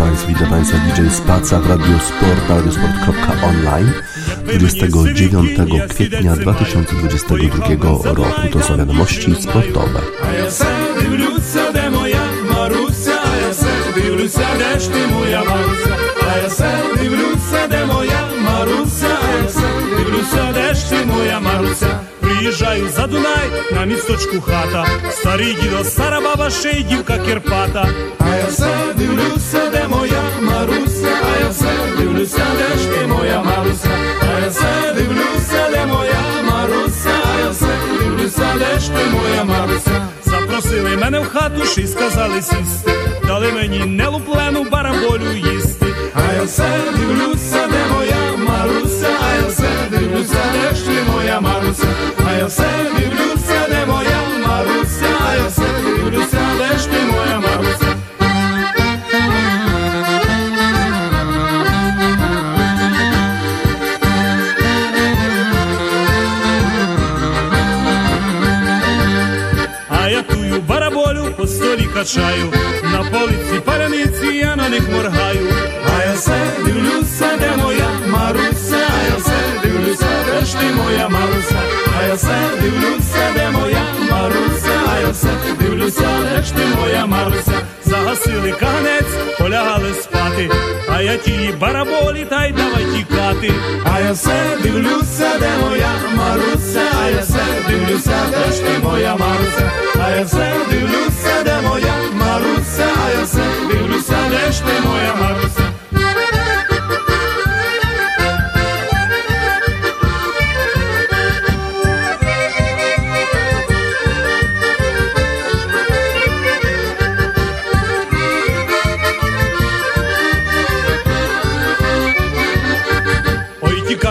Państw, witam Państwa DJ Spaca w radiosport.online 29 kwietnia 2022 roku. To są wiadomości sportowe. Приезжаю за Дунай, на місточку хата, старий дідо, стара баба, ще й дівка Кірпата. А я все дивлюся, де моя Маруся, а я все дивлюся, де ж ти моя Маруся. А я все дивлюся, де моя Маруся, а я все дивлюся, де ж ти моя Маруся. Запросили мене в хату, ще й сказали сісти, дали мені нелуплену бараболю їсти. А я все дивлюся, де моя Маруся, а я все дивлюся, де ж ти моя Маруся. A ja se divljuся, de moja Marusia, a ja se divljuся, deš ti moja Marusia. A ja tuju barabolju po stoli kačaju, na polici paranici ja na njih morhaju. A ja se divljuся, de moja Marusia, a ja se divljuся, deš ti moja Marusia. A ja se divljuся, де моя Маруся, а я се дивлюся, де ж ти моя Маруся. Загасили каганець, полягали спати, а я тії бараболі, та й давай тікати. А я се дивлюся, де моя Маруся, а я се дивлюся, де ж ти моя Маруся. А я се дивлюся, де моя Маруся, а я се дивлюся, де ж ти моя Маруся.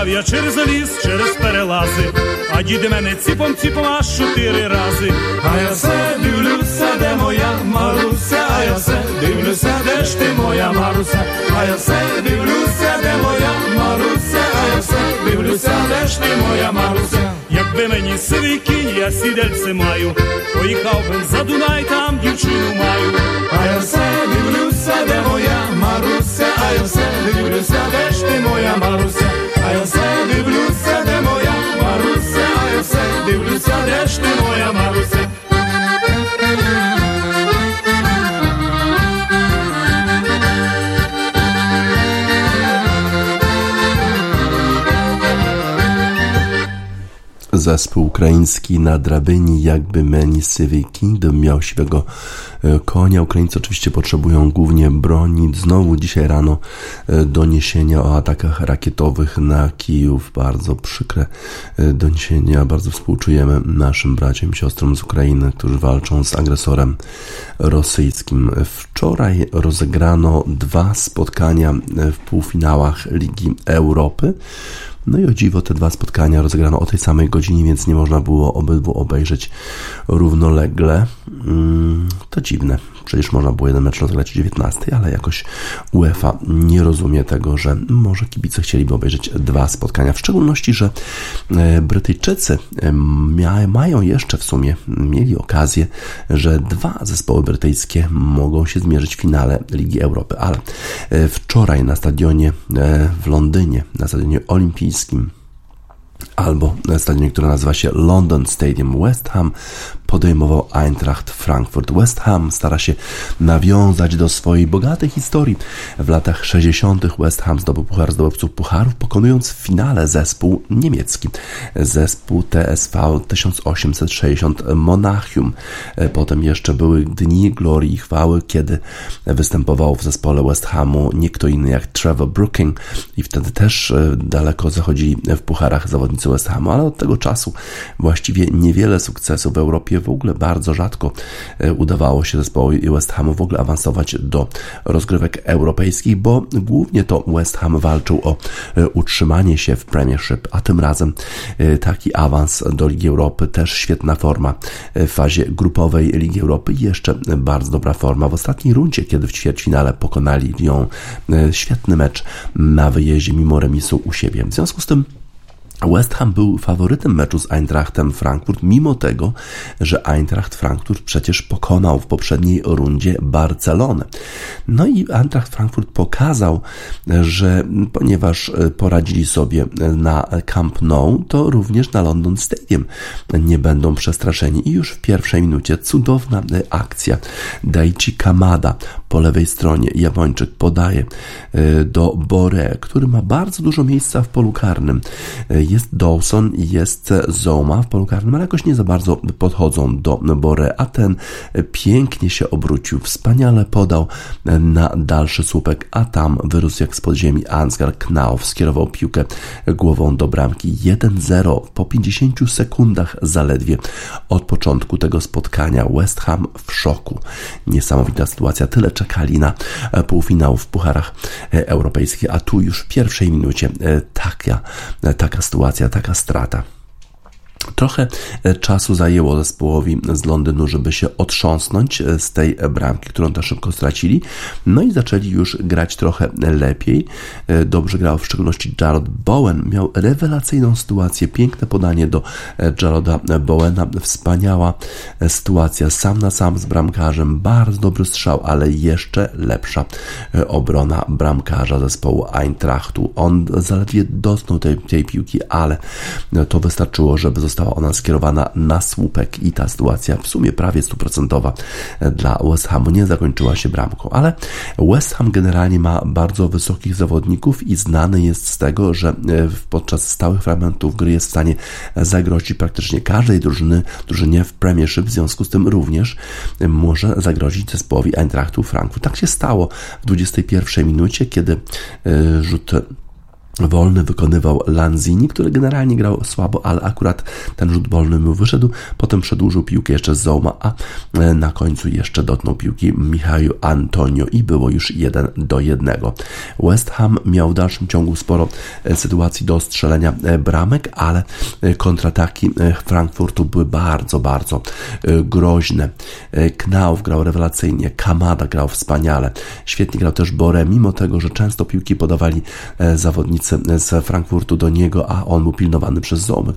Я через ліс, через перелази, а діди мене ціпом-ціпом аж 4 рази. А я все дивлюся, де моя Маруся, а я все дивлюся, де ж ти моя Маруся. А я все дивлюся, де моя Маруся, а я все дивлюся, де ж ти моя Маруся. Якби мені сивий кінь, я сідельце маю, поїхав би за Дунай, там дівчину маю. А я все дивлюся, де моя Маруся, а я все дивлюся, де ж ти моя Маруся. A ja se divljuся, de moja Marusia, a ja se divljuся, deš ti moja Marusia. Zespół ukraiński na drabinie jakby Meni Sywy Kingdom miał siwego konia. Ukraińcy oczywiście potrzebują głównie broni. Znowu dzisiaj rano doniesienia o atakach rakietowych na Kijów. Bardzo przykre doniesienia. Bardzo współczujemy naszym braciom i siostrom z Ukrainy, którzy walczą z agresorem rosyjskim. Wczoraj rozegrano 2 spotkania w półfinałach Ligi Europy. No i o dziwo, te 2 spotkania rozegrano o tej samej godzinie, więc nie można było obydwu obejrzeć równolegle. To dziwne. Przecież można było jeden mecz rozegrać o 19, ale jakoś UEFA nie rozumie tego, że może kibice chcieliby obejrzeć 2 spotkania. W szczególności, że Brytyjczycy mieli okazję, że 2 zespoły brytyjskie mogą się zmierzyć w finale Ligi Europy. Ale wczoraj na stadionie w Londynie, na stadionie olimpijskim, albo stadionie, które nazywa się London Stadium, West Ham podejmował Eintracht Frankfurt. West Ham stara się nawiązać do swojej bogatej historii. W latach 60. West Ham zdobył Puchar Zdobywców Pucharów, pokonując w finale zespół niemiecki, zespół TSV 1860 Monachium. Potem jeszcze były dni glorii i chwały, kiedy występował w zespole West Hamu nie kto inny jak Trevor Brooking i wtedy też daleko zachodzili w pucharach zawodnicy West Hamu, ale od tego czasu właściwie niewiele sukcesów w Europie. W ogóle bardzo rzadko udawało się zespołowi West Hamu w ogóle awansować do rozgrywek europejskich, bo głównie to West Ham walczył o utrzymanie się w Premiership, a tym razem taki awans do Ligi Europy, też świetna forma w fazie grupowej Ligi Europy, jeszcze bardzo dobra forma w ostatniej rundzie, kiedy w ćwierćfinale pokonali Lyon. Świetny mecz na wyjeździe mimo remisu u siebie. W związku z tym West Ham był faworytem meczu z Eintrachtem Frankfurt, mimo tego, że Eintracht Frankfurt przecież pokonał w poprzedniej rundzie Barcelonę. No i Eintracht Frankfurt pokazał, że ponieważ poradzili sobie na Camp Nou, to również na London Stadium nie będą przestraszeni. I już w pierwszej minucie cudowna akcja. Daichi Kamada po lewej stronie, Japończyk, podaje do Bore, który ma bardzo dużo miejsca w polu karnym. Jest Dawson, jest Zoma w polu karnym, ale jakoś nie za bardzo podchodzą do Bore, a ten pięknie się obrócił, wspaniale podał na dalszy słupek, a tam wyrósł jak spod ziemi Ansgar Knauf, skierował piłkę głową do bramki. 1-0 po 50 sekundach zaledwie od początku tego spotkania. West Ham w szoku. Niesamowita sytuacja, tyle czekali na półfinał w pucharach europejskich, a tu już w pierwszej minucie taka sytuacja, taka strata. Trochę czasu zajęło zespołowi z Londynu, żeby się otrząsnąć z tej bramki, którą tak szybko stracili. No i zaczęli już grać trochę lepiej. Dobrze grał w szczególności Jarrod Bowen. Miał rewelacyjną sytuację. Piękne podanie do Jarroda Bowena. Wspaniała sytuacja. Sam na sam z bramkarzem. Bardzo dobry strzał, ale jeszcze lepsza obrona bramkarza zespołu Eintrachtu. On zaledwie dotknął tej piłki, ale to wystarczyło, żeby została ona skierowana na słupek i ta sytuacja w sumie prawie 100% dla West Hamu nie zakończyła się bramką, ale West Ham generalnie ma bardzo wysokich zawodników i znany jest z tego, że podczas stałych fragmentów gry jest w stanie zagrozić praktycznie każdej drużynie w Premiership, w związku z tym również może zagrozić zespołowi Eintrachtu Frankfurt. Tak się stało w 21 minucie, kiedy rzut wolny wykonywał Lanzini, który generalnie grał słabo, ale akurat ten rzut wolny mu wyszedł. Potem przedłużył piłkę jeszcze Zouma, a na końcu jeszcze dotknął piłki Michaju Antonio i było już 1-1. West Ham miał w dalszym ciągu sporo sytuacji do strzelenia bramek, ale kontrataki Frankfurtu były bardzo, bardzo groźne. Knauf grał rewelacyjnie, Kamada grał wspaniale, świetnie grał też Bore, mimo tego, że często piłki podawali zawodnicy z Frankfurtu do niego, a on był pilnowany przez Zomę,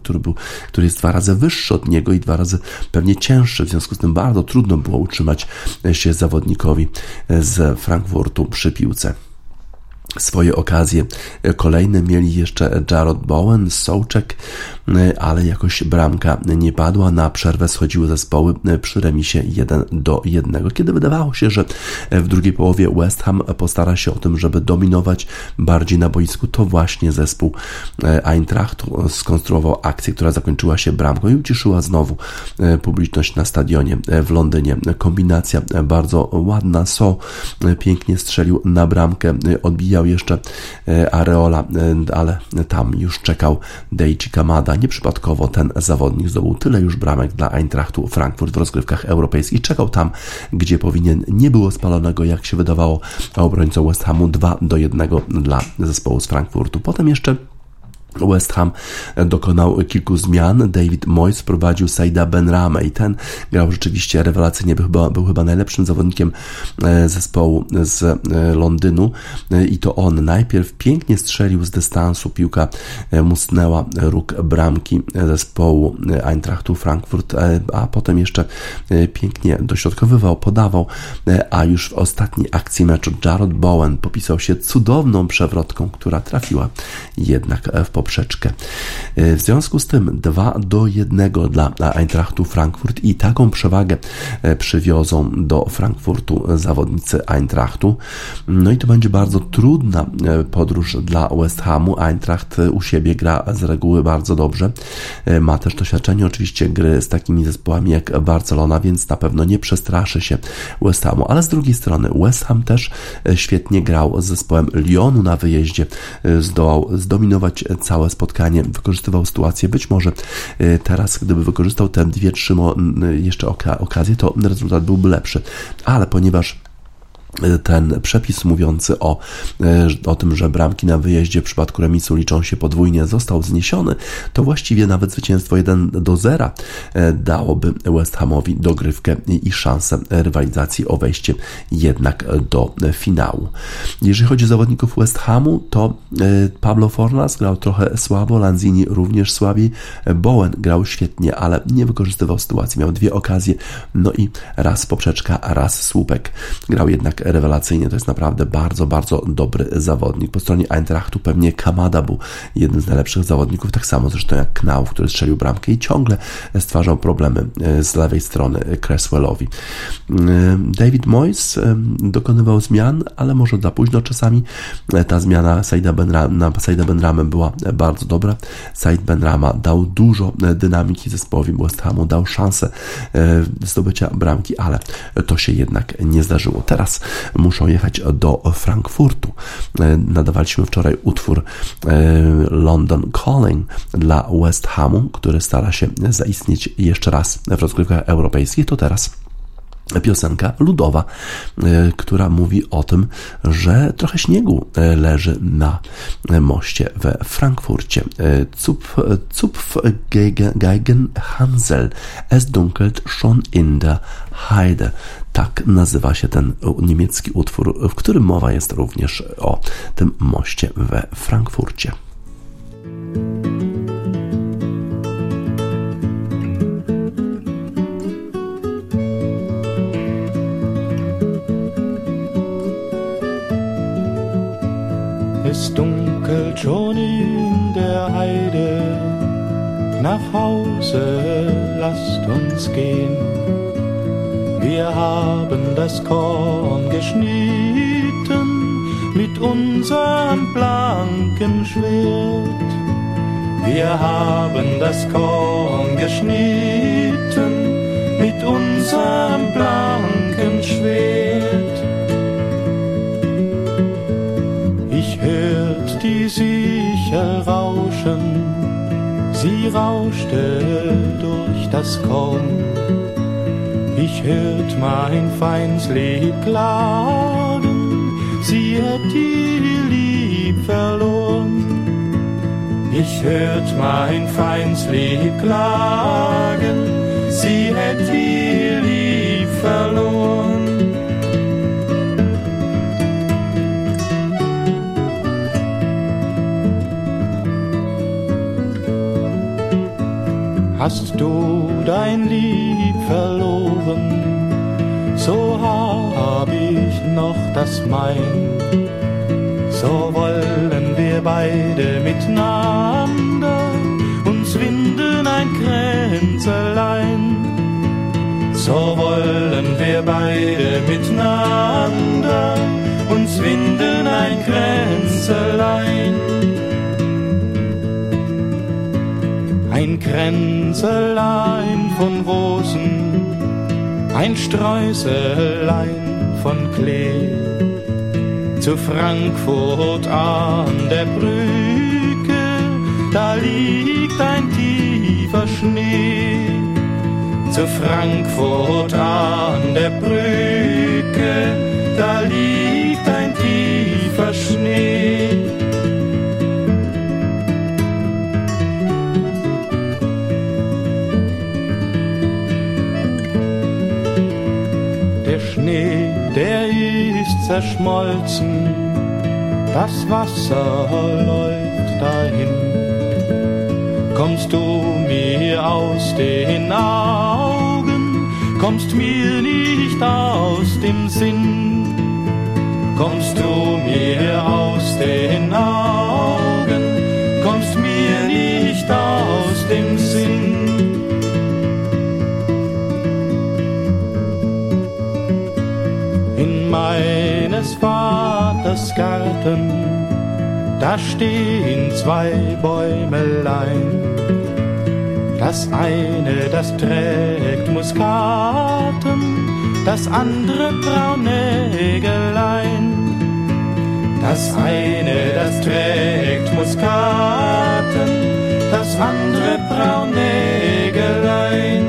który jest 2 razy wyższy od niego i 2 razy pewnie cięższy, w związku z tym bardzo trudno było utrzymać się zawodnikowi z Frankfurtu przy piłce. Swoje okazje kolejne mieli jeszcze Jarrod Bowen, Souček, ale jakoś bramka nie padła. Na przerwę schodziły zespoły przy remisie 1-1. Kiedy wydawało się, że w drugiej połowie West Ham postara się o tym, żeby dominować bardziej na boisku, to właśnie zespół Eintrachtu skonstruował akcję, która zakończyła się bramką i uciszyła znowu publiczność na stadionie w Londynie. Kombinacja bardzo ładna. So pięknie strzelił na bramkę, odbijał jeszcze Areola, ale tam już czekał Daichi Kamada. Nieprzypadkowo ten zawodnik zdobył tyle już bramek dla Eintrachtu Frankfurt w rozgrywkach europejskich. Czekał tam, gdzie powinien. Nie było spalonego, jak się wydawało, obrońcą West Hamu. 2-1 dla zespołu z Frankfurtu. Potem jeszcze West Ham dokonał kilku zmian. David Moyes wprowadził Saida Benrahmę i ten grał rzeczywiście rewelacyjnie. Był chyba najlepszym zawodnikiem zespołu z Londynu i to on najpierw pięknie strzelił z dystansu. Piłka musnęła róg bramki zespołu Eintrachtu Frankfurt, a potem jeszcze pięknie dośrodkowywał, podawał, a już w ostatniej akcji meczu Jarrod Bowen popisał się cudowną przewrotką, która trafiła jednak w poprzeczkę. W związku z tym 2-1 dla Eintrachtu Frankfurt i taką przewagę przywiozą do Frankfurtu zawodnicy Eintrachtu. No i to będzie bardzo trudna podróż dla West Hamu. Eintracht u siebie gra z reguły bardzo dobrze. Ma też doświadczenie oczywiście gry z takimi zespołami jak Barcelona, więc na pewno nie przestraszy się West Hamu. Ale z drugiej strony West Ham też świetnie grał z zespołem Lyonu na wyjeździe. Zdołał zdominować całe spotkanie, wykorzystywał sytuację. Być może teraz, gdyby wykorzystał te 2-3 jeszcze okazje, to rezultat byłby lepszy. Ale ponieważ ten przepis mówiący o tym, że bramki na wyjeździe w przypadku remisu liczą się podwójnie, został zniesiony, to właściwie nawet zwycięstwo 1-0 dałoby West Hamowi dogrywkę i szansę rywalizacji o wejście jednak do finału. Jeżeli chodzi o zawodników West Hamu, to Pablo Fornals grał trochę słabo, Lanzini również słabiej, Bowen grał świetnie, ale nie wykorzystywał sytuacji, miał dwie okazje, no i raz poprzeczka, raz słupek. Grał jednak rewelacyjnie, to jest naprawdę bardzo, bardzo dobry zawodnik. Po stronie Eintrachtu pewnie Kamada był jednym z najlepszych zawodników, tak samo zresztą jak Knauf, który strzelił bramkę i ciągle stwarzał problemy z lewej strony Cresswellowi. David Moyes dokonywał zmian, ale może za późno czasami. Ta zmiana Saida Benrahmem była bardzo dobra. Saida Benrahma dał dużo dynamiki zespołowi West Hamu, dał szansę zdobycia bramki, ale to się jednak nie zdarzyło. Teraz muszą jechać do Frankfurtu. Nadawaliśmy wczoraj utwór London Calling dla West Hamu, który stara się zaistnieć jeszcze raz w rozgrywkach europejskich. To teraz piosenka ludowa, która mówi o tym, że trochę śniegu leży na moście we Frankfurcie. Zupfgegen Hansel, es dunkelt schon in der Heide. Tak nazywa się ten niemiecki utwór, w którym mowa jest również o tym moście we Frankfurcie. Es dunkelt schon in der Heide, nach Hause lasst uns gehen. Wir haben das Korn geschnitten mit unserem blanken Schwert. Wir haben das Korn geschnitten mit unserem blanken Schwert. Hört die Sichel rauschen, sie rauschte durch das Korn. Ich hört mein Feindslied klagen, sie hat ihr Lieb verloren. Ich hört mein Feindslied klagen, sie hat ihr Lieb verloren. Hast du dein Lieb verloren, so hab ich noch das mein. So wollen wir beide miteinander uns winden ein Kränzelein. So wollen wir beide miteinander uns winden ein Kränzelein. Ein Kränzelein von Rosen, ein Streuselein von Klee. Zu Frankfurt an der Brücke, da liegt ein tiefer Schnee. Zu Frankfurt an der Brücke, da liegt ein tiefer Schnee. Schnee, der ist zerschmolzen, das Wasser läuft dahin. Kommst du mir aus den Augen, kommst mir nicht aus dem Sinn. Kommst du mir aus den Augen, kommst mir nicht aus dem Sinn. Meines Vaters Garten, da stehen zwei Bäumelein. Das eine, das trägt Muskaten, das andere Braunägelein. Das eine, das trägt Muskaten, das andere Braunägelein.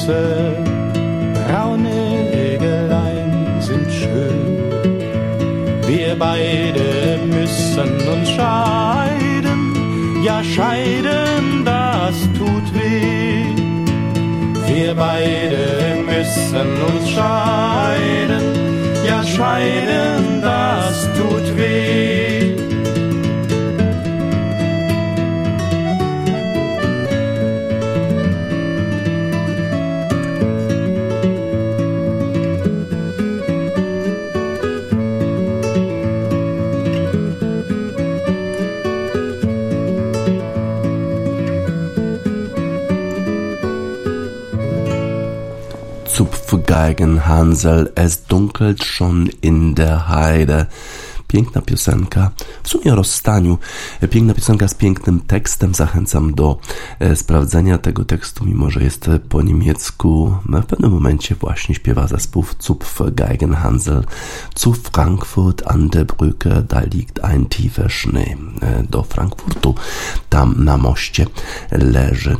Füße, braune Ägelein sind schön. Wir beide müssen uns scheiden, ja scheiden, das tut weh. Wir beide müssen uns scheiden, ja scheiden, das tut weh. Hansel, es dunkelt schon in der Heide. Piękna piosenka, w sumie o rozstaniu. Piękna piosenka z pięknym tekstem. Zachęcam do sprawdzenia tego tekstu, mimo że jest po niemiecku. W pewnym momencie właśnie śpiewa zespół Zupfgeigen Hansel zu Frankfurt an der Brücke, da liegt ein tiefer Schnee. Do Frankfurtu, tam na moście leży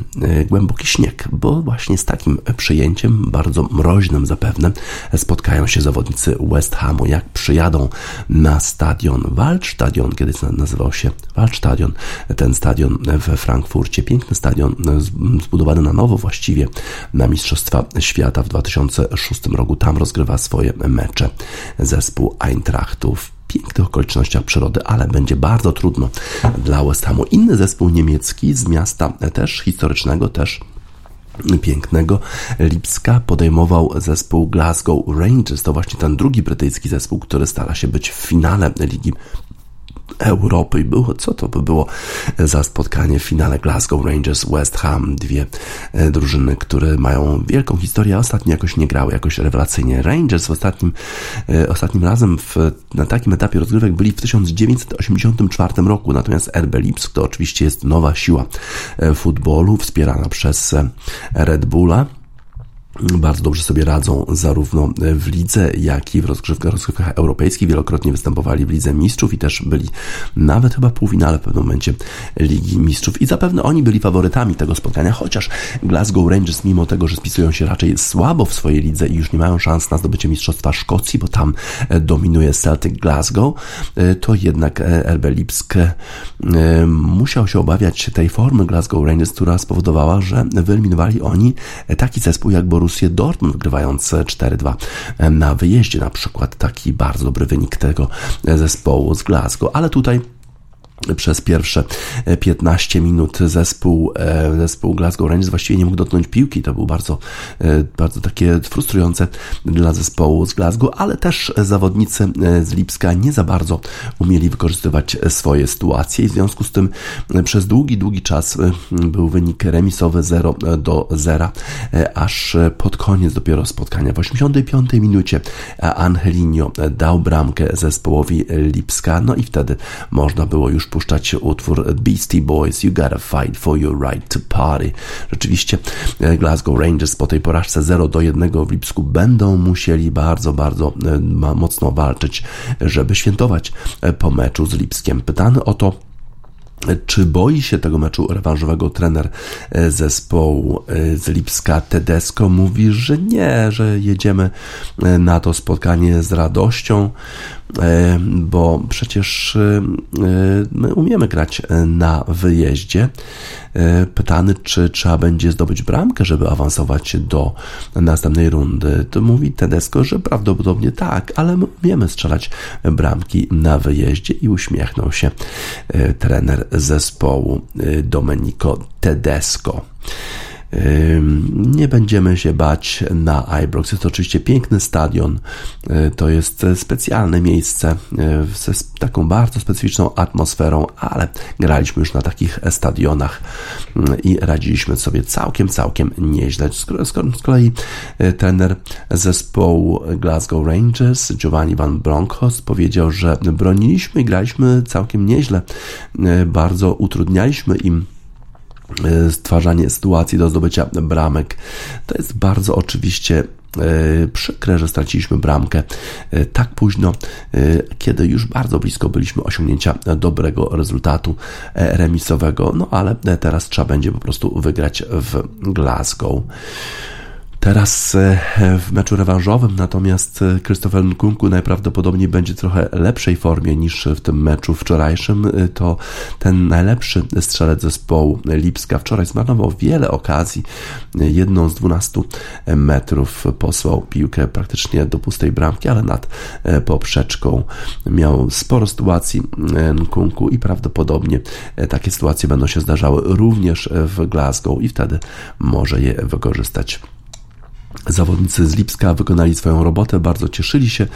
głęboki śnieg, bo właśnie z takim przyjęciem, bardzo mroźnym zapewne, spotkają się zawodnicy West Hamu, jak przyjadą na stadion Waldstadion, kiedyś nazywał się Waldstadion, ten stadion we Frankfurcie, piękny stadion zbudowany na nowo właściwie na Mistrzostwa Świata w 2006 roku. Tam rozgrywa swoje mecze zespół Eintrachtów. Pięknych okolicznościach przyrody, ale będzie bardzo trudno dla West Hamu. Inny zespół niemiecki z miasta też historycznego, też pięknego Lipska podejmował zespół Glasgow Rangers. To właśnie ten drugi brytyjski zespół, który stara się być w finale Ligi Europy. Co to by było za spotkanie w finale Glasgow Rangers West Ham? Dwie drużyny, które mają wielką historię, a ostatnio jakoś nie grały, jakoś rewelacyjnie. Rangers w ostatnim razem na takim etapie rozgrywek byli w 1984 roku, natomiast RB Lipsk to oczywiście jest nowa siła futbolu, wspierana przez Red Bulla. Bardzo dobrze sobie radzą zarówno w lidze, jak i w rozgrywkach europejskich. Wielokrotnie występowali w Lidze Mistrzów i też byli nawet chyba w półfinale w pewnym momencie Ligi Mistrzów. I zapewne oni byli faworytami tego spotkania, chociaż Glasgow Rangers, mimo tego, że spisują się raczej słabo w swojej lidze i już nie mają szans na zdobycie Mistrzostwa Szkocji, bo tam dominuje Celtic Glasgow, to jednak RB Lipsk musiał się obawiać tej formy Glasgow Rangers, która spowodowała, że wyeliminowali oni taki zespół jak Borussię Dortmund, grywając 4-2 na wyjeździe, na przykład. Taki bardzo dobry wynik tego zespołu z Glasgow, ale tutaj przez pierwsze 15 minut zespół Glasgow Rangers właściwie nie mógł dotknąć piłki. To było bardzo, bardzo takie frustrujące dla zespołu z Glasgow, ale też zawodnicy z Lipska nie za bardzo umieli wykorzystywać swoje sytuacje i w związku z tym przez długi czas był wynik remisowy 0-0, aż pod koniec dopiero spotkania w 85 minucie Angelinho dał bramkę zespołowi Lipska, no i wtedy można było już puszczać utwór Beastie Boys, You Gotta Fight For Your Right To Party. Rzeczywiście Glasgow Rangers po tej porażce 0-1 w Lipsku będą musieli bardzo, bardzo mocno walczyć, żeby świętować po meczu z Lipskiem. Pytany o to, czy boi się tego meczu rewanżowego, trener zespołu z Lipska Tedesco mówi, że nie, że jedziemy na to spotkanie z radością, bo przecież my umiemy grać na wyjeździe. Pytany, czy trzeba będzie zdobyć bramkę, żeby awansować do następnej rundy, to mówi Tedesco, że prawdopodobnie tak, ale my umiemy strzelać bramki na wyjeździe i uśmiechnął się trener zespołu Domenico Tedesco. Nie będziemy się bać na Ibrox. Jest to oczywiście piękny stadion. To jest specjalne miejsce z taką bardzo specyficzną atmosferą, ale graliśmy już na takich stadionach i radziliśmy sobie całkiem nieźle. Z kolei trener zespołu Glasgow Rangers Giovanni Van Bronckhorst powiedział, że broniliśmy i graliśmy całkiem nieźle. Bardzo utrudnialiśmy im stwarzanie sytuacji do zdobycia bramek. To jest bardzo oczywiście przykre, że straciliśmy bramkę tak późno, kiedy już bardzo blisko byliśmy osiągnięcia dobrego rezultatu remisowego, no ale teraz trzeba będzie po prostu wygrać w Glasgow. Teraz w meczu rewanżowym, natomiast Christopher Nkunku najprawdopodobniej będzie trochę lepszej formie niż w tym meczu wczorajszym. To ten najlepszy strzelec zespołu Lipska. Wczoraj zmarnował wiele okazji. Jedną z 12 metrów posłał piłkę praktycznie do pustej bramki, ale nad poprzeczką miał sporo sytuacji Nkunku i prawdopodobnie takie sytuacje będą się zdarzały również w Glasgow i wtedy może je wykorzystać. Zawodnicy z Lipska wykonali swoją robotę, bardzo cieszyli się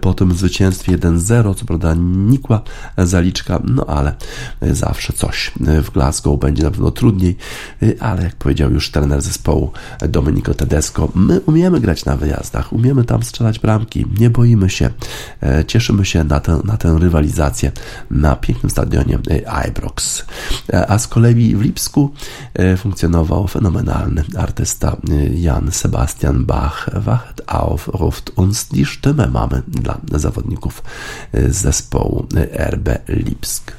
po tym zwycięstwie 1-0, co prawda nikła zaliczka, no ale zawsze coś. W Glasgow będzie na pewno trudniej, ale jak powiedział już trener zespołu Domenico Tedesco, my umiemy grać na wyjazdach, umiemy tam strzelać bramki, nie boimy się, cieszymy się na tę rywalizację na pięknym stadionie Ibrox. A z kolei w Lipsku funkcjonował fenomenalny artysta Jan Sebastian Bach, wachet auf, ruft uns die Stimme mamy dla zawodników z zespołu RB Lipsk.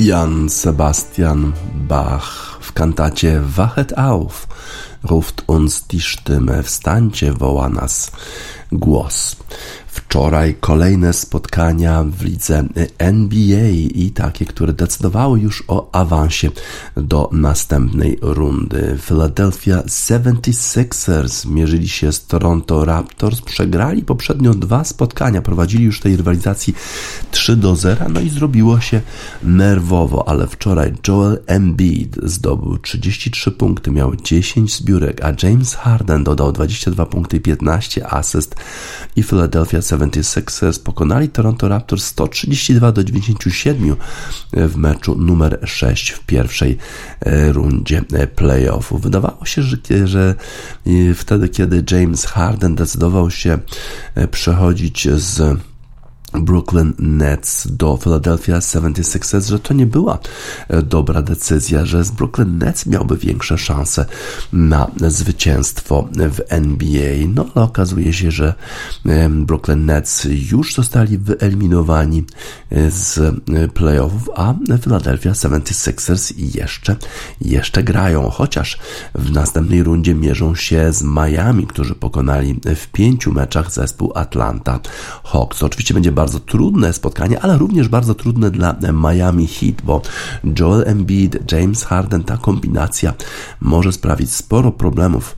Jan Sebastian Bach w kantacie Wachet auf, ruft uns die Stimme, wstańcie, woła nas głos. wczoraj kolejne spotkania w lidze NBA i takie, które decydowały już o awansie do następnej rundy. Philadelphia 76ers mierzyli się z Toronto Raptors, przegrali poprzednio 2 spotkania, prowadzili już tej rywalizacji 3-0, no i zrobiło się nerwowo, ale wczoraj Joel Embiid zdobył 33 punkty, miał 10 zbiórek, a James Harden dodał 22 punkty i 15 asyst i Philadelphia 76ers pokonali Toronto Raptors 132-97 w meczu numer 6 w pierwszej rundzie playoffów. Wydawało się, że wtedy, kiedy James Harden decydował się przechodzić z Brooklyn Nets do Philadelphia 76ers, że to nie była dobra decyzja, że z Brooklyn Nets miałby większe szanse na zwycięstwo w NBA. No ale okazuje się, że Brooklyn Nets już zostali wyeliminowani z playoffów, a Philadelphia 76ers jeszcze grają, chociaż w następnej rundzie mierzą się z Miami, którzy pokonali w 5 meczach zespół Atlanta Hawks. Oczywiście będzie bardzo trudne spotkanie, ale również bardzo trudne dla Miami Heat, bo Joel Embiid, James Harden, ta kombinacja może sprawić sporo problemów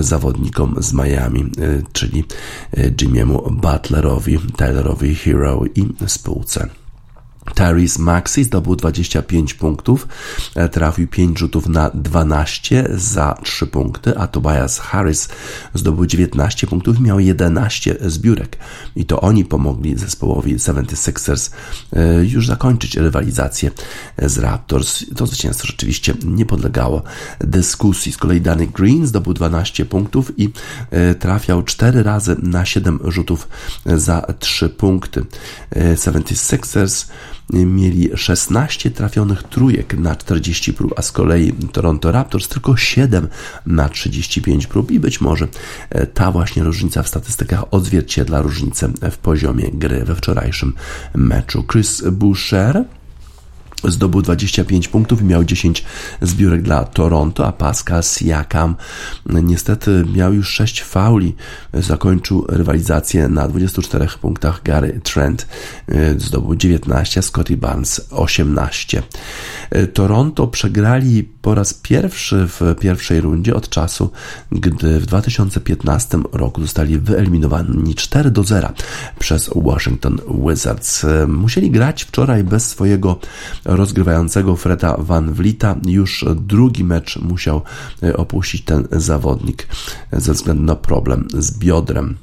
zawodnikom z Miami, czyli Jimmy'emu Butlerowi, Tylerowi Hero i spółce. Tyrese Maxey zdobył 25 punktów, trafił 5 rzutów na 12 za 3 punkty, a Tobias Harris zdobył 19 punktów, miał 11 zbiórek i to oni pomogli zespołowi 76ers już zakończyć rywalizację z Raptors. To zwycięstwo rzeczywiście nie podlegało dyskusji. Z kolei Danny Green zdobył 12 punktów i trafiał 4 razy na 7 rzutów za 3 punkty. 76ers mieli 16 trafionych trójek na 40 prób, a z kolei Toronto Raptors tylko 7 na 35 prób i być może ta właśnie różnica w statystykach odzwierciedla różnicę w poziomie gry we wczorajszym meczu. Chris Boucher zdobył 25 punktów i miał 10 zbiórek dla Toronto, a Pascal Siakam niestety miał już 6 fauli. Zakończył rywalizację na 24 punktach. Gary Trent zdobył 19, Scottie Barnes 18. Toronto przegrali po raz pierwszy w pierwszej rundzie od czasu, gdy w 2015 roku zostali wyeliminowani 4-0 przez Washington Wizards. Musieli grać wczoraj bez swojego rozgrywającego Freda VanVleeta. Już drugi mecz musiał opuścić ten zawodnik ze względu na problem z biodrem.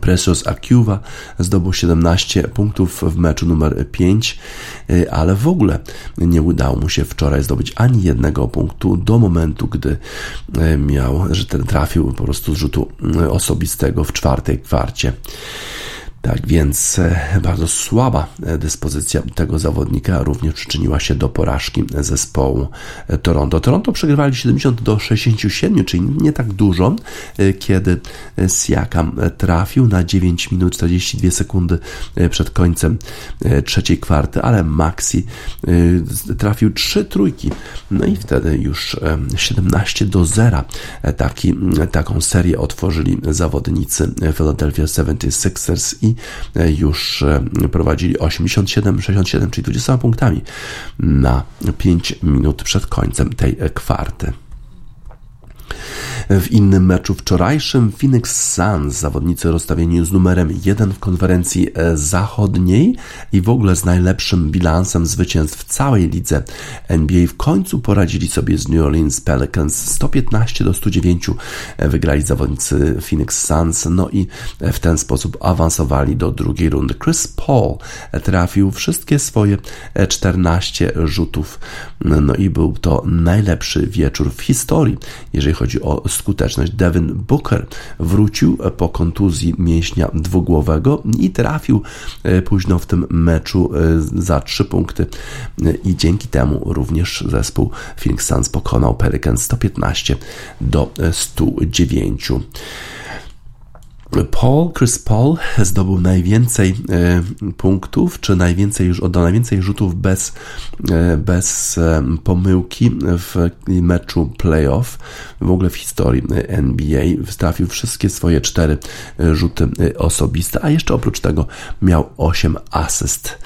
Precious Achiuwa zdobył 17 punktów w meczu numer 5, ale w ogóle nie udało mu się wczoraj zdobyć ani jednego punktu do momentu, gdy trafił po prostu z rzutu osobistego w 4. kwarcie. Tak więc bardzo słaba dyspozycja tego zawodnika również przyczyniła się do porażki zespołu Toronto. Toronto przegrywali 70-67, czyli nie tak dużo, kiedy Siakam trafił na 9 minut 42 sekundy przed końcem 3. kwarty, ale Maxi trafił 3 trójki. No i wtedy już 17-0. Taką serię otworzyli zawodnicy Philadelphia 76ers i już prowadzili 87-67, czyli 20 punktami na 5 minut przed końcem tej kwarty. W innym meczu wczorajszym Phoenix Suns, zawodnicy rozstawieni z numerem 1 w konferencji zachodniej i w ogóle z najlepszym bilansem zwycięstw w całej lidze NBA, w końcu poradzili sobie z New Orleans Pelicans. 115-109 wygrali zawodnicy Phoenix Suns, no i w ten sposób awansowali do drugiej rundy. Chris Paul trafił wszystkie swoje 14 rzutów, no i był to najlepszy wieczór w historii, jeżeli chodzi o skuteczność. Devin Booker wrócił po kontuzji mięśnia dwugłowego i trafił późno w tym meczu za 3 punkty i dzięki temu również zespół Phoenix Suns pokonał Pelicans 115-109. Chris Paul zdobył najwięcej punktów, czy najwięcej rzutów bez pomyłki w meczu playoff. W ogóle w historii NBA trafił wszystkie swoje 4 rzuty osobiste, a jeszcze oprócz tego miał 8 asyst.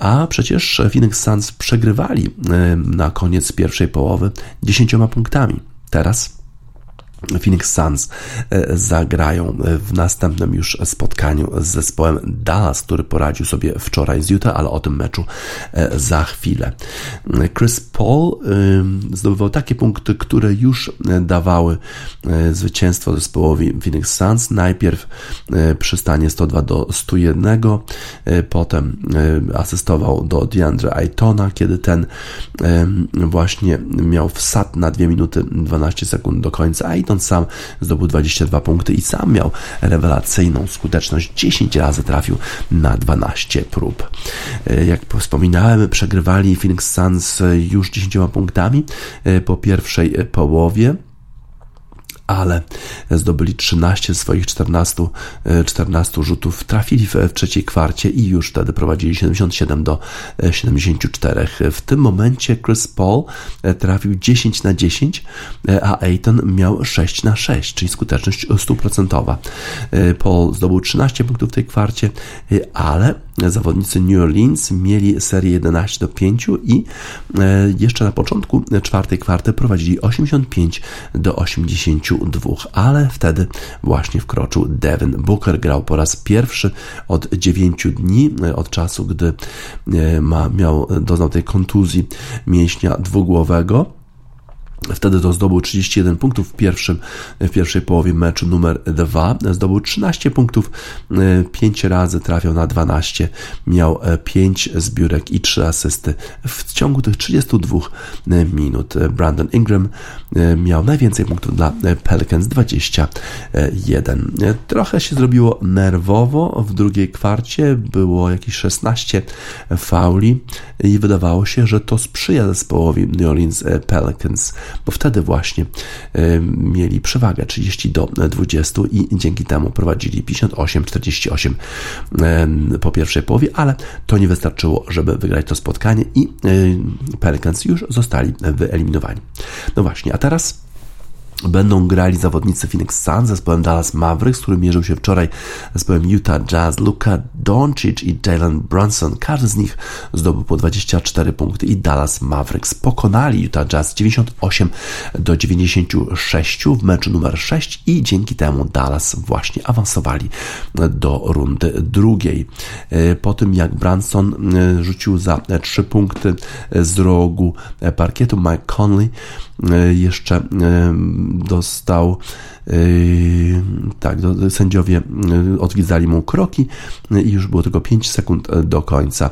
A przecież Phoenix Suns przegrywali na koniec pierwszej połowy 10 punktami. Teraz Phoenix Suns zagrają w następnym już spotkaniu z zespołem Dallas, który poradził sobie wczoraj z Utah, ale o tym meczu za chwilę. Chris Paul zdobywał takie punkty, które już dawały zwycięstwo zespołowi Phoenix Suns. Najpierw przy stanie 102-101, potem asystował do DeAndre Aytona, kiedy ten właśnie miał wsad na 2 minuty 12 sekund do końca. Ayton sam zdobył 22 punkty i sam miał rewelacyjną skuteczność. 10 razy trafił na 12 prób. Jak wspominałem, przegrywali Phoenix Suns już 10 punktami po pierwszej połowie, ale zdobyli 13 z swoich 14 rzutów, trafili w trzeciej kwarcie i już wtedy prowadzili 77-74. W tym momencie Chris Paul trafił 10/10, a Ayton miał 6/6, czyli skuteczność 100%. Paul zdobył 13 punktów w tej kwarcie, ale zawodnicy New Orleans mieli serię 11-5 i jeszcze na początku czwartej kwarty prowadzili 85-80. Ale wtedy właśnie wkroczył Devin Booker. Grał po raz pierwszy od 9 dni, od czasu, gdy doznał tej kontuzji mięśnia dwugłowego. Wtedy to zdobył 31 punktów w pierwszej połowie meczu numer 2. Zdobył 13 punktów, 5 razy trafiał na 12, miał 5 zbiórek i 3 asysty w ciągu tych 32 minut. Brandon Ingram miał najwięcej punktów dla Pelicans, 21. Trochę się zrobiło nerwowo w drugiej kwarcie, było jakieś 16 fauli i wydawało się, że to sprzyja zespołowi New Orleans Pelicans, bo wtedy właśnie mieli przewagę 30-20 i dzięki temu prowadzili 58-48 po pierwszej połowie, ale to nie wystarczyło, żeby wygrać to spotkanie i Pelicans już zostali wyeliminowani. No właśnie, a teraz będą grali zawodnicy Phoenix Suns z zespołem Dallas Mavericks, który mierzył się wczoraj z zespołem Utah Jazz. Luka Doncic i Jalen Brunson, każdy z nich zdobył po 24 punkty i Dallas Mavericks pokonali Utah Jazz 98-96 w meczu numer 6 i dzięki temu Dallas właśnie awansowali do rundy drugiej. Po tym jak Brunson rzucił za 3 punkty z rogu parkietu, Mike Conley jeszcze dostał, sędziowie odwiedzali mu kroki i już było tylko 5 sekund do końca.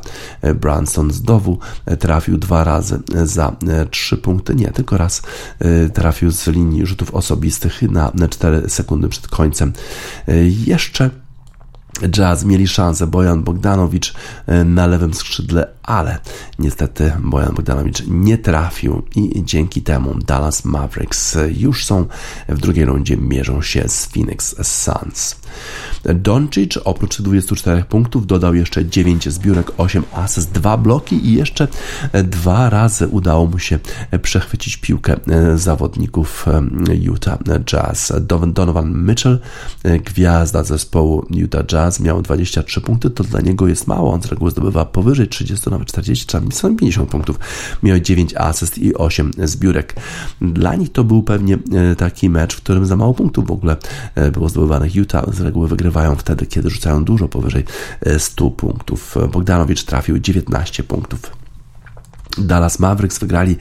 Brunson znowu trafił 2 razy za 3 punkty, nie, tylko raz trafił z linii rzutów osobistych na 4 sekundy przed końcem. Jeszcze Jazz mieli szansę, Bojan Bogdanovic na lewym skrzydle, ale niestety Bojan Bogdanovic nie trafił i dzięki temu Dallas Mavericks już są w drugiej rundzie, mierzą się z Phoenix Suns. Doncic oprócz 24 punktów dodał jeszcze 9 zbiórek, 8 asyst, 2 bloki i jeszcze 2 razy udało mu się przechwycić piłkę zawodników Utah Jazz. Donovan Mitchell, gwiazda zespołu Utah Jazz, miał 23 punkty, to dla niego jest mało, on z reguły zdobywa powyżej 30, nawet 40, czasami 50 punktów. Miał 9 asyst i 8 zbiórek. Dla nich to był pewnie taki mecz, w którym za mało punktów w ogóle było zdobywanych. Utah z reguły wygrywają wtedy, kiedy rzucają dużo powyżej 100 punktów. Bogdanowicz trafił 19 punktów. Dallas Mavericks wygrali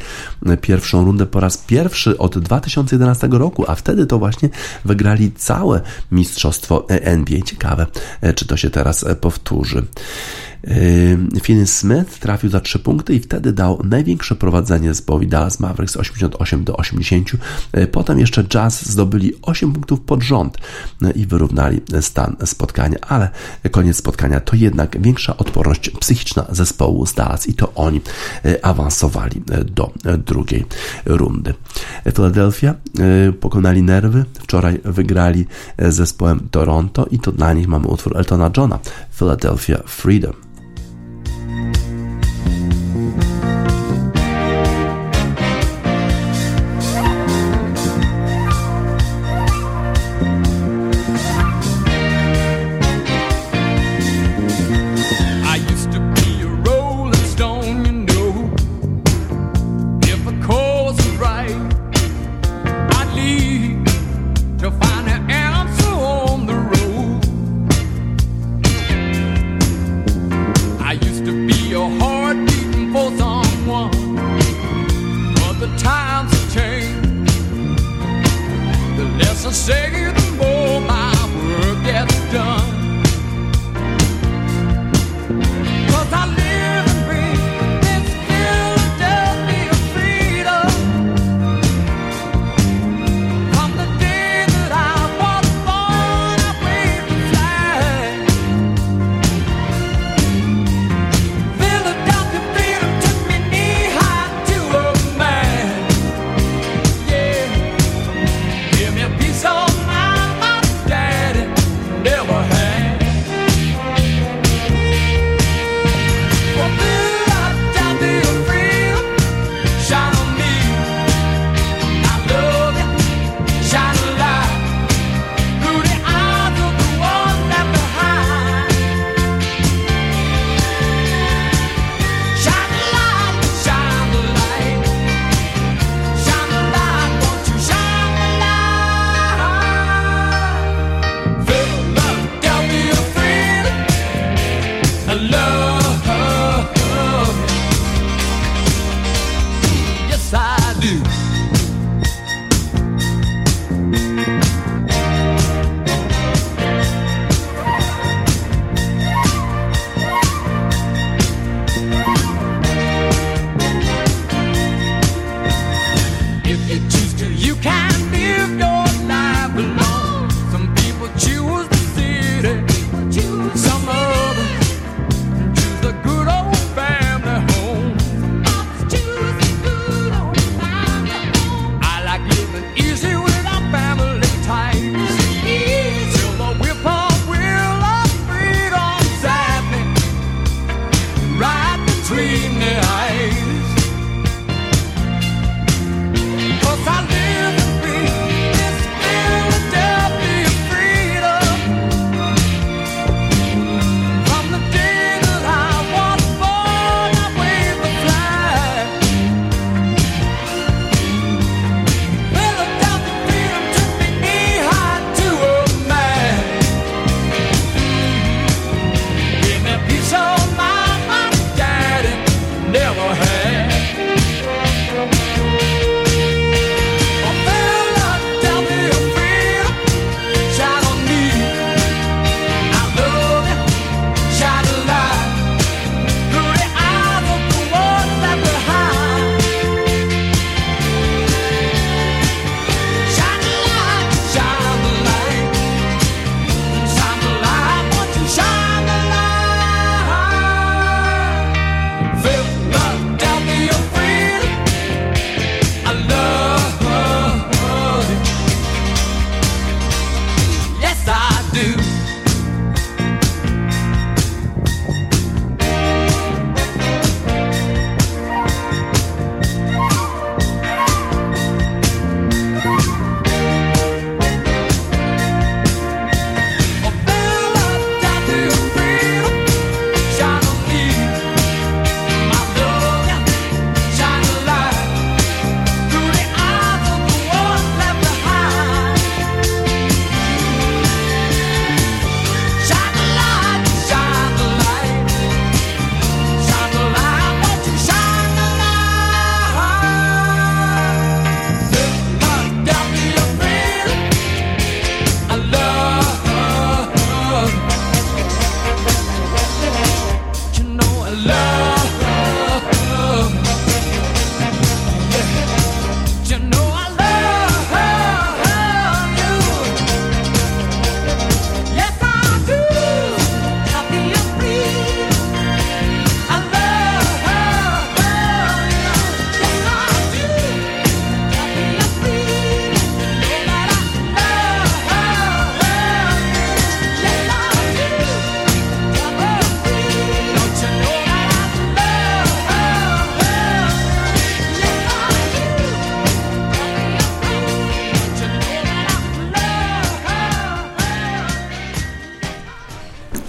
pierwszą rundę po raz pierwszy od 2011 roku, a wtedy to właśnie wygrali całe mistrzostwo NBA. Ciekawe, czy to się teraz powtórzy. Finney Smith trafił za 3 punkty i wtedy dał największe prowadzenie zespołowi Dallas Mavericks 88-80. Potem jeszcze Jazz zdobyli 8 punktów pod rząd i wyrównali stan spotkania, ale koniec spotkania to jednak większa odporność psychiczna zespołu z Dallas i to oni awansowali do drugiej rundy. Philadelphia pokonali nerwy, wczoraj wygrali z zespołem Toronto i to dla nich mamy utwór Eltona Johna, Philadelphia Freedom.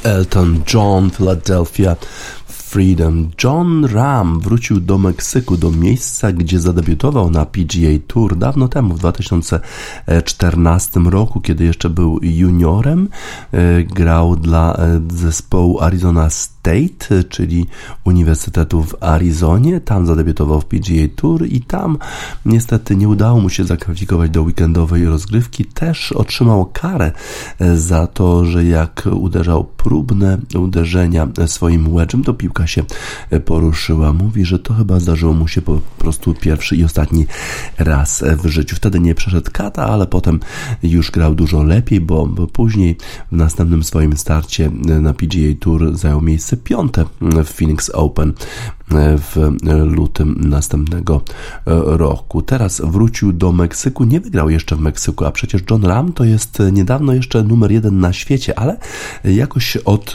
Elton John, Philadelphia Freedom. Jon Rahm wrócił do Meksyku, do miejsca, gdzie zadebiutował na PGA Tour dawno temu, w 2014 roku, kiedy jeszcze był juniorem. Grał dla zespołu Arizona State, czyli Uniwersytetu w Arizonie. Tam zadebiutował w PGA Tour i tam niestety nie udało mu się zakwalifikować do weekendowej rozgrywki. Też otrzymał karę za to, że jak uderzał próbne uderzenia swoim wedge'em, to piłka się poruszyła. Mówi, że to chyba zdarzyło mu się po prostu pierwszy i ostatni raz w życiu. Wtedy nie przeszedł kata, ale potem już grał dużo lepiej, bo później w następnym swoim starcie na PGA Tour zajął miejsce 5. w Phoenix Open w lutym następnego roku. Teraz wrócił do Meksyku, nie wygrał jeszcze w Meksyku, a przecież Jon Rahm to jest niedawno jeszcze numer 1 na świecie, ale jakoś od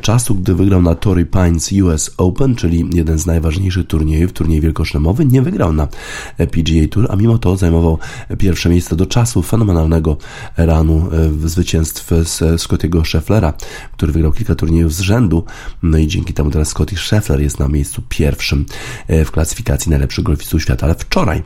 czasu, gdy wygrał na Torrey Pines US Open, czyli jeden z najważniejszych turniejów, turniej wielkoszlemowy, nie wygrał na PGA Tour, a mimo to zajmował pierwsze miejsce do czasu fenomenalnego runu zwycięstw z Scottiego Schefflera, który wygrał kilka turniejów z rzędu, no i dzięki temu teraz Scottie Scheffler jest na miejscu pierwszym w klasyfikacji najlepszych golfistów świata, ale wczoraj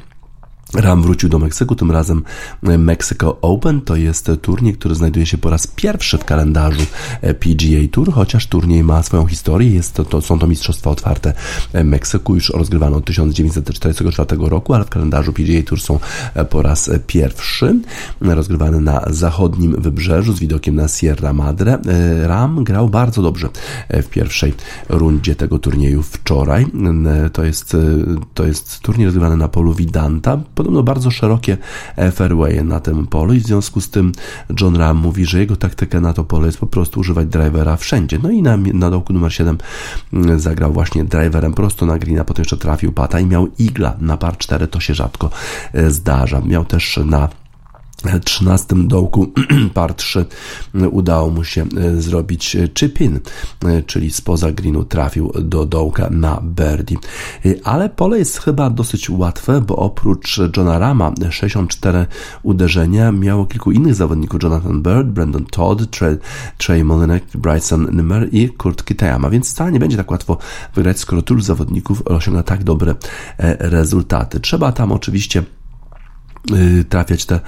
Rahm wrócił do Meksyku, tym razem Mexico Open, to jest turniej, który znajduje się po raz pierwszy w kalendarzu PGA Tour, chociaż turniej ma swoją historię, są to mistrzostwa otwarte Meksyku, już rozgrywano od 1944 roku, ale w kalendarzu PGA Tour są po raz pierwszy, rozgrywane na zachodnim wybrzeżu z widokiem na Sierra Madre. Rahm grał bardzo dobrze w pierwszej rundzie tego turnieju wczoraj, to jest turniej rozgrywany na polu Vidanta, podobno bardzo szerokie fairwaye na tym polu i w związku z tym Jon Rahm mówi, że jego taktyka na to pole jest po prostu używać drivera wszędzie. No i na dołku numer 7 zagrał właśnie driverem prosto na greena, potem jeszcze trafił pata i miał igla na par 4, to się rzadko zdarza. Miał też na 13 dołku par 3 udało mu się zrobić chip-in, czyli spoza greenu trafił do dołka na birdie. Ale pole jest chyba dosyć łatwe, bo oprócz Jona Rama 64 uderzenia miało kilku innych zawodników: Jonathan Bird, Brandon Todd, Trey Molinek, Bryson Nimmer i Kurt Kitayama, więc wcale nie będzie tak łatwo wygrać, skoro tylu zawodników osiąga tak dobre rezultaty. Trzeba tam oczywiście trafiać te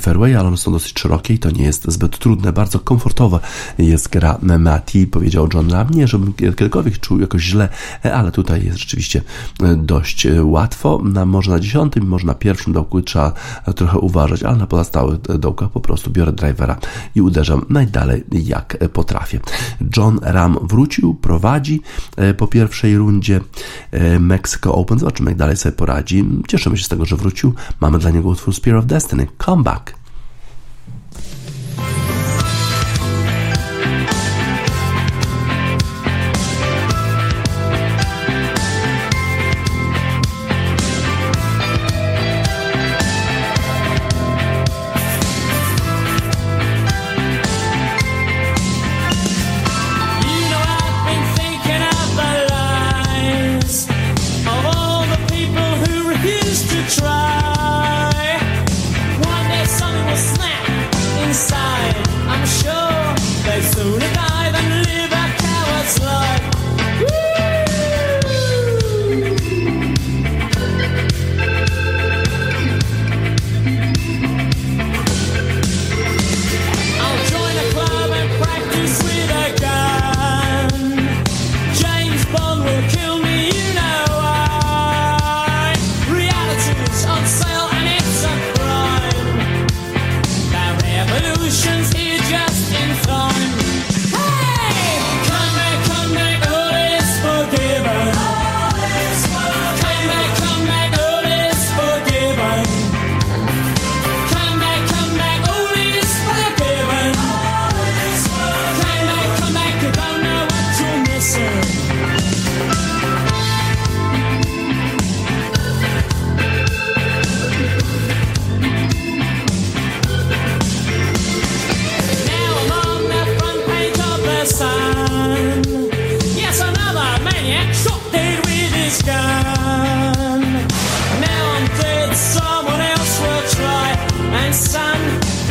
fairway, ale one są dosyć szerokie i to nie jest zbyt trudne. Bardzo komfortowa jest gra Mati, powiedział Jon Rahm. Nie, żebym kiedykolwiek czuł jakoś źle, ale tutaj jest rzeczywiście dość łatwo. Może na 10, może na 1 dołku trzeba trochę uważać, ale na pozostałych dołkach po prostu biorę drivera i uderzam najdalej jak potrafię. Jon Rahm wrócił, prowadzi po pierwszej rundzie Mexico Open. Zobaczymy, jak dalej sobie poradzi. Cieszymy się z tego, że wrócił. Mamy dla niego for Spear of Destiny, Come Back.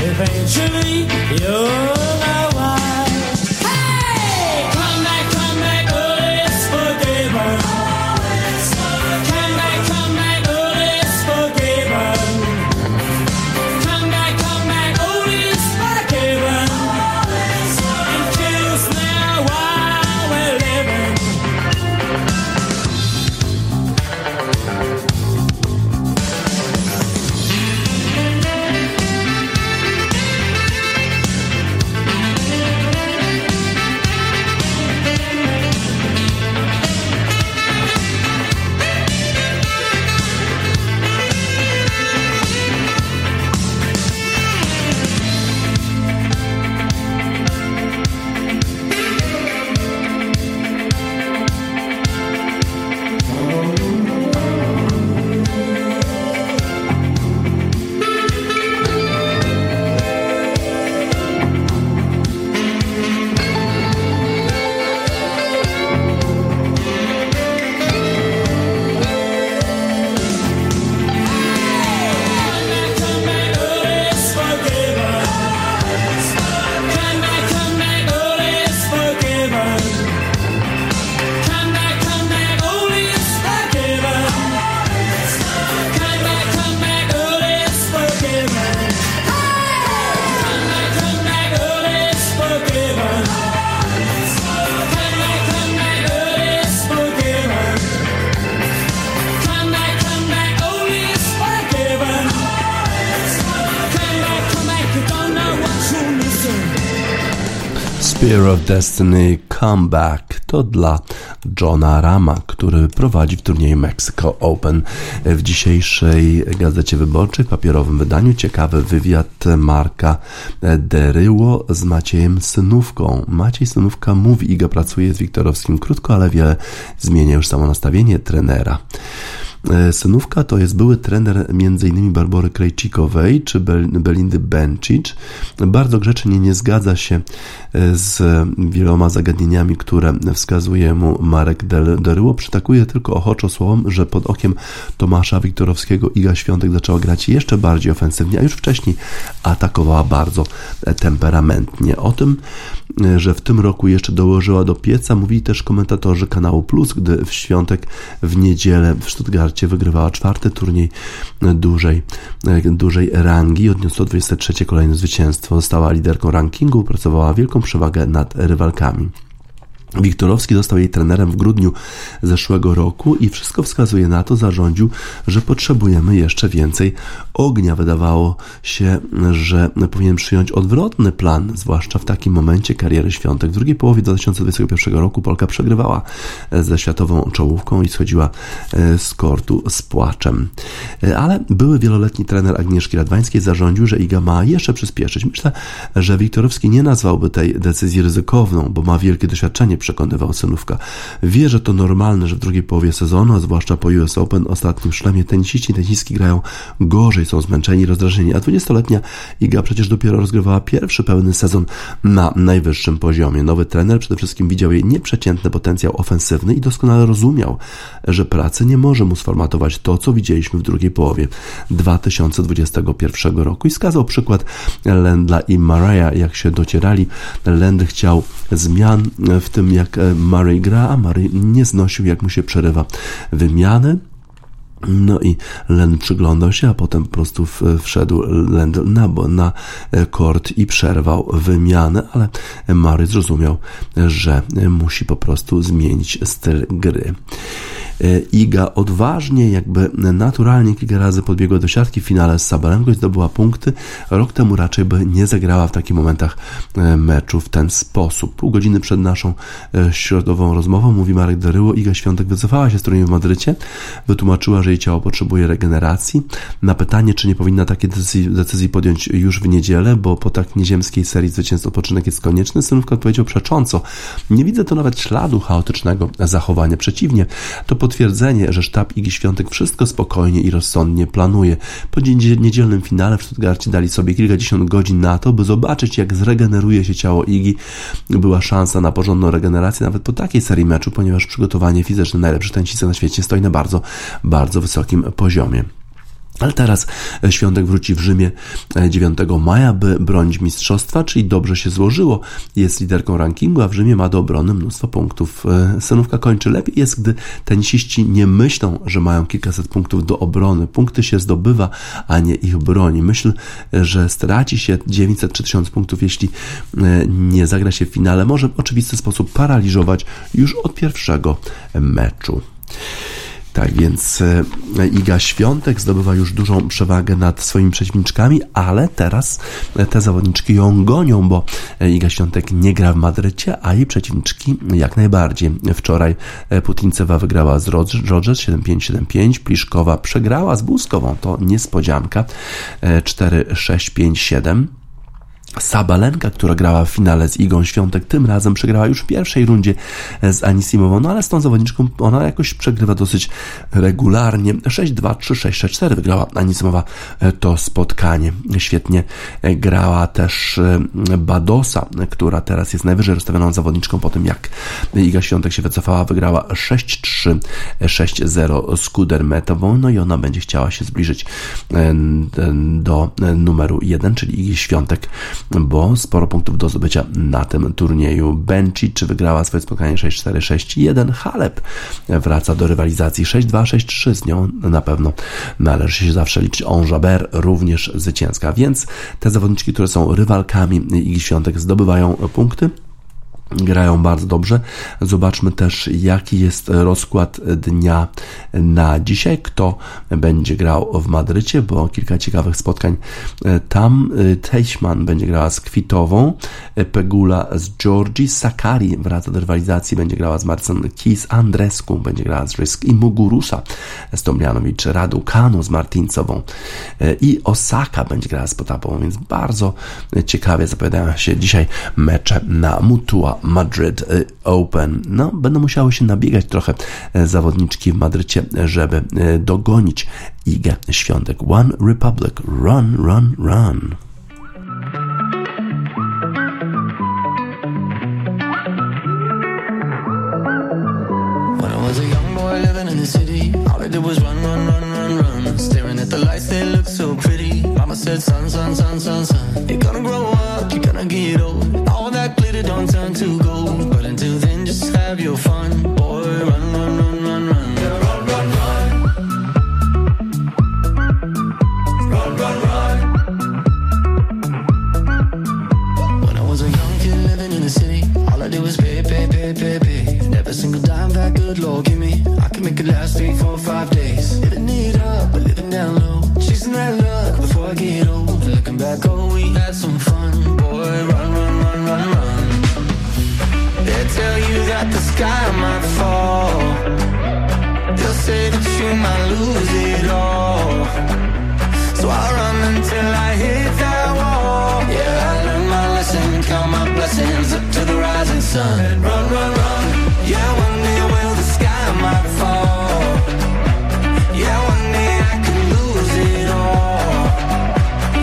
Eventually, you'll know why. Hey! Spear of Destiny Comeback to dla Jona Rahma, który prowadzi w turnieju Mexico Open. W dzisiejszej Gazecie Wyborczej, papierowym wydaniu, ciekawy wywiad Marka Deryło z Maciejem Synówką. Maciej Synówka mówi: Iga pracuje z Wiktorowskim krótko, ale wiele zmienia już samo nastawienie trenera. Synówka to jest były trener m.in. Barbory Krejcikowej czy Belindy Bencic. Bardzo grzecznie nie zgadza się z wieloma zagadnieniami, które wskazuje mu Marek Deryło. Przytakuje tylko ochoczo słowom, że pod okiem Tomasza Wiktorowskiego Iga Świątek zaczęła grać jeszcze bardziej ofensywnie, a już wcześniej atakowała bardzo temperamentnie. O tym, że w tym roku jeszcze dołożyła do pieca, mówili też komentatorzy Kanału Plus, gdy w Świątek w niedzielę w Stuttgarcie wygrywała czwarty turniej dużej rangi. Odniosła 23 kolejne zwycięstwo, została liderką rankingu, pracowała wielką przewagę nad rywalkami. Wiktorowski został jej trenerem w grudniu zeszłego roku i wszystko wskazuje na to, zarządził, że potrzebujemy jeszcze więcej ognia. Wydawało się, że powinien przyjąć odwrotny plan, zwłaszcza w takim momencie kariery Świątek. W drugiej połowie 2021 roku Polka przegrywała ze światową czołówką i schodziła z kortu z płaczem. Ale były wieloletni trener Agnieszki Radwańskiej zarządził, że Iga ma jeszcze przyspieszyć. Myślę, że Wiktorowski nie nazwałby tej decyzji ryzykowną, bo ma wielkie doświadczenie, przekonywał Synówka. Wie, że to normalne, że w drugiej połowie sezonu, a zwłaszcza po US Open, ostatnim szlemie, tenisiści i tenisistki grają gorzej, są zmęczeni i rozdrażnieni, a 20-letnia Iga przecież dopiero rozgrywała pierwszy pełny sezon na najwyższym poziomie. Nowy trener przede wszystkim widział jej nieprzeciętny potencjał ofensywny i doskonale rozumiał, że pracy nie może mu sformatować to, co widzieliśmy w drugiej połowie 2021 roku i skazał przykład Lendla i Murraya, jak się docierali. Lend chciał zmian w tym, jak Murray gra, a Murray nie znosił, jak mu się przerywa wymiany. No i Lend przyglądał się, a potem po prostu wszedł Lendl na kort i przerwał wymianę, ale Murray zrozumiał, że musi po prostu zmienić styl gry. Iga odważnie, jakby naturalnie kilka razy podbiegła do siatki w finale z Sabalenką i zdobyła punkty. Rok temu raczej by nie zagrała w takich momentach meczu w ten sposób. Pół godziny przed naszą środową rozmową mówi Marek Deryło: Iga Świątek wycofała się z turnieju w Madrycie, wytłumaczyła, że jej ciało potrzebuje regeneracji. Na pytanie, czy nie powinna takiej decyzji podjąć już w niedzielę, bo po tak nieziemskiej serii zwycięstw odpoczynek jest konieczny, Synówka odpowiedział przecząco: nie widzę tu nawet śladu chaotycznego zachowania. Przeciwnie, to potwierdzenie, że sztab Igi Świątek wszystko spokojnie i rozsądnie planuje. Po niedzielnym finale w Stuttgarcie dali sobie kilkadziesiąt godzin na to, by zobaczyć, jak zregeneruje się ciało Igi. Była szansa na porządną regenerację nawet po takiej serii meczu, ponieważ przygotowanie fizyczne najlepszych tenisistek na świecie stoi na bardzo, bardzo wysokim poziomie. Ale teraz Świątek wróci w Rzymie 9 maja, by bronić mistrzostwa, czyli dobrze się złożyło. Jest liderką rankingu, a w Rzymie ma do obrony mnóstwo punktów. Synówka kończy: lepiej jest, gdy tenisiści nie myślą, że mają kilkaset punktów do obrony. Punkty się zdobywa, a nie ich broni. Myśl, że straci się 900 czy 1000 punktów, jeśli nie zagra się w finale, może w oczywisty sposób paraliżować już od pierwszego meczu. Tak więc Iga Świątek zdobywa już dużą przewagę nad swoimi przeciwniczkami, ale teraz te zawodniczki ją gonią, bo Iga Świątek nie gra w Madrycie, a jej przeciwniczki jak najbardziej. Wczoraj Putincewa wygrała z Rodgers 7-5-7-5, Pliszkowa przegrała z Błyskową, to niespodzianka, 4-6-5-7. Sabalenka, która grała w finale z Igą Świątek, tym razem przegrała już w pierwszej rundzie z Anisimową, no ale z tą zawodniczką ona jakoś przegrywa dosyć regularnie. 6-2, 3-6, 6-4 wygrała Anisimowa to spotkanie. Świetnie grała też Badosa, która teraz jest najwyżej rozstawioną zawodniczką po tym, jak Iga Świątek się wycofała. Wygrała 6-3, 6-0 z Kudermetową, no i ona będzie chciała się zbliżyć do numeru 1, czyli Igi Świątek, bo sporo punktów do zdobycia na tym turnieju. Bencic wygrała swoje spotkanie 6-4-6-1. Halep wraca do rywalizacji 6-2-6-3. Z nią na pewno należy się zawsze liczyć. Onjaber również zwycięska. Więc te zawodniczki, które są rywalkami Igi Świątek, zdobywają punkty. grają bardzo dobrze. Zobaczmy też, jaki jest rozkład dnia na dzisiaj, kto będzie grał w Madrycie, bo kilka ciekawych spotkań tam. Teichmann będzie grała z Kwitową, Pegula z Georgii, Sakari wraca do rywalizacji, będzie grała z Marcin Kis, Andrescu będzie grała z Risk i Mugurusa z Tomljanovic, Radu Kanu z Martincową i Osaka będzie grała z Potapową, więc bardzo ciekawie zapowiadają się dzisiaj mecze na Mutua Madrid Open. No, będą musiały się nabiegać trochę zawodniczki w Madrycie, żeby dogonić Igę Świątek. One Republic, run, run, run. When I was a young boy living in the city, all I did was run, run, run, run, run. Staring at the lights, they look so pretty. Mama said, son, son, son, son, son, you're gonna grow up, you're gonna get old. Glitter don't turn to gold, but until then just have your fun. Boy, run, run, run, run, run. Yeah, run, run, run. Run, run, run. When I was a young kid living in the city, all I did was pay, pay, pay, pay, pay. Never single dime that good Lord give me. I can make it last 3, 4, 5 days. Living it up, but living down low. Chasing that luck before I get old. Looking back, oh, we had some fun. Boy, run, run. Tell you that the sky might fall. They'll say that you might lose it all. So I'll run until I hit that wall. Yeah, I learned my lesson, count my blessings up to the rising sun. Run, run, run. Yeah, one day, well, the sky might fall. Yeah, one day I could lose it all.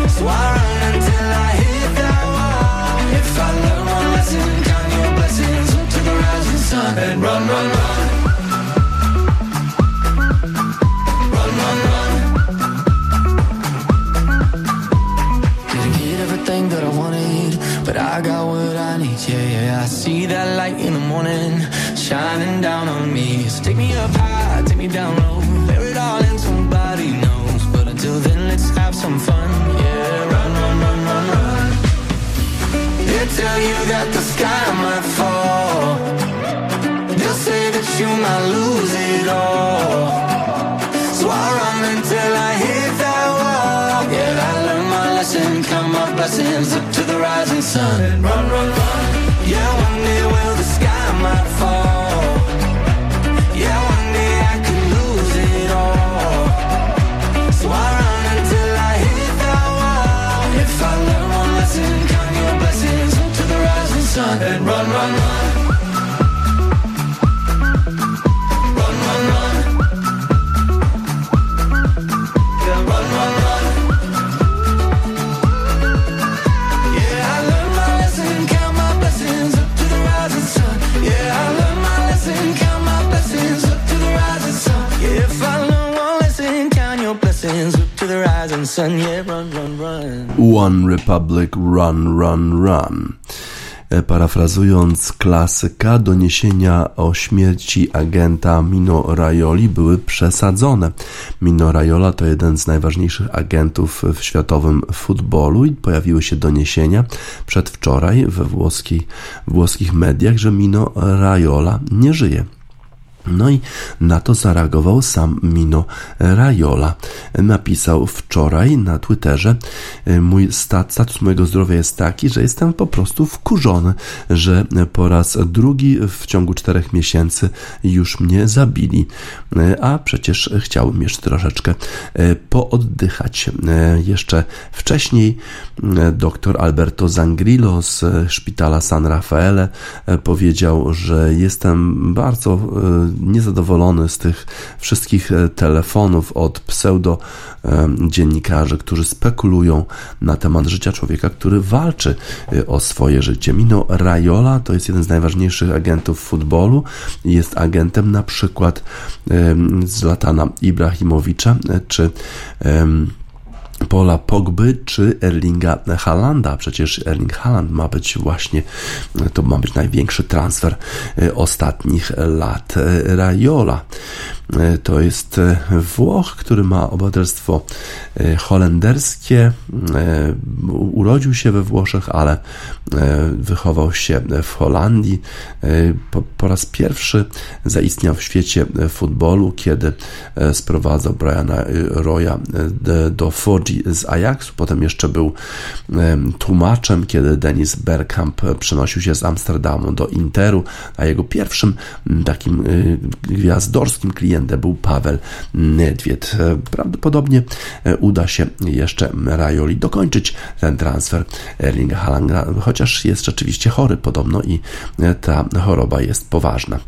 So I'll run until I hit that wall. If I learn one lesson, count your blessings up to the rising sun. And run, run, run. Run, run, run. Didn't get everything that I wanted, but I got what I need, yeah, yeah. I see that light in the morning, shining down on me. So take me up high, take me down low, bear it all in somebody knows. But until then, let's have some fun, yeah. Run, run, run, run, run. They tell you that the sky might fall. They'll say that you might lose it all. So I'll run until I hit that wall. Yeah, I learned my lesson, count my blessings up to the rising sun. Run, run, run. Yeah, one day, well, the sky might fall. Yeah, one day I could lose it all. So I'll run until I hit that wall. If I learn one lesson, to the rising sun. And run, run, run. Run, run, run. Yeah, run, run, run. Yeah, I learned my lesson, count my blessings up to the rising sun. Yeah, I learned my lesson, count my blessings up to the rising sun. Yeah, if I learn one lesson, count your blessings up to the rising sun. Yeah, run, run, run. One Republic, run, run, run. Parafrazując klasyka, doniesienia o śmierci agenta Mino Raioli były przesadzone. Mino Raiola to jeden z najważniejszych agentów w światowym futbolu i pojawiły się doniesienia przedwczoraj we włoskich mediach, że Mino Raiola nie żyje. No i na to zareagował sam Mino Raiola. Napisał wczoraj na Twitterze: mój status mojego zdrowia jest taki, że jestem po prostu wkurzony, że po raz drugi w ciągu 4 miesięcy już mnie zabili, a przecież chciałbym jeszcze troszeczkę pooddychać. Jeszcze wcześniej dr Alberto Zangrillo z szpitala San Raffaele powiedział, że jestem bardzo niezadowolony z tych wszystkich telefonów od pseudo dziennikarzy, którzy spekulują na temat życia człowieka, który walczy o swoje życie. Mino Raiola to jest jeden z najważniejszych agentów futbolu. Jest agentem na przykład Zlatana Ibrahimowicza, czy Paula Pogby, czy Erlinga Haalanda. Przecież Erling Haaland ma być właśnie, to ma być największy transfer ostatnich lat. Raiola to jest Włoch, który ma obywatelstwo holenderskie, urodził się we Włoszech, ale wychował się w Holandii. Po raz pierwszy zaistniał w świecie futbolu, kiedy sprowadzał Briana Roya do Foggi z Ajaxu, potem jeszcze był tłumaczem, kiedy Dennis Bergkamp przenosił się z Amsterdamu do Interu, a jego pierwszym takim gwiazdorskim klientem był Paweł Nedvěd. Prawdopodobnie uda się jeszcze Rajoli dokończyć ten transfer Erlinga Haalanda, chociaż jest rzeczywiście chory podobno i ta choroba jest poważna.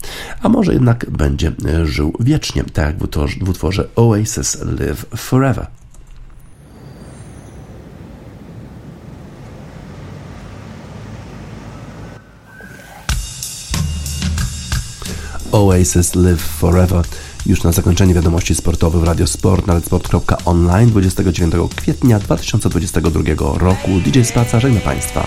A może jednak będzie żył wiecznie, tak jak w utworze Oasis Live Forever. Oasis Live Forever. Już na zakończenie wiadomości sportowych w Radio Sport na radiosport.online 29 kwietnia 2022 roku. DJ Spaca, żegna Państwa.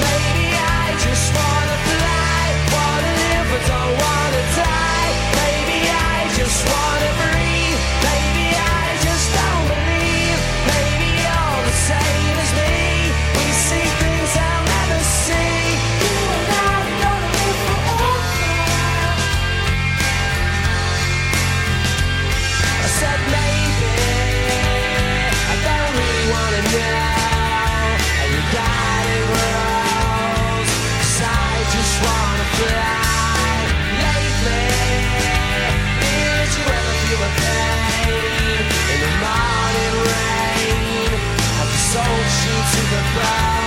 Maybe I just wanna fly, wanna live but don't wanna die. Maybe I just wanna breathe, maybe I just don't believe. Maybe you're the same as me, we see things I'll never see. You and I are gonna live forever. I said maybe, I don't really wanna know. Bye.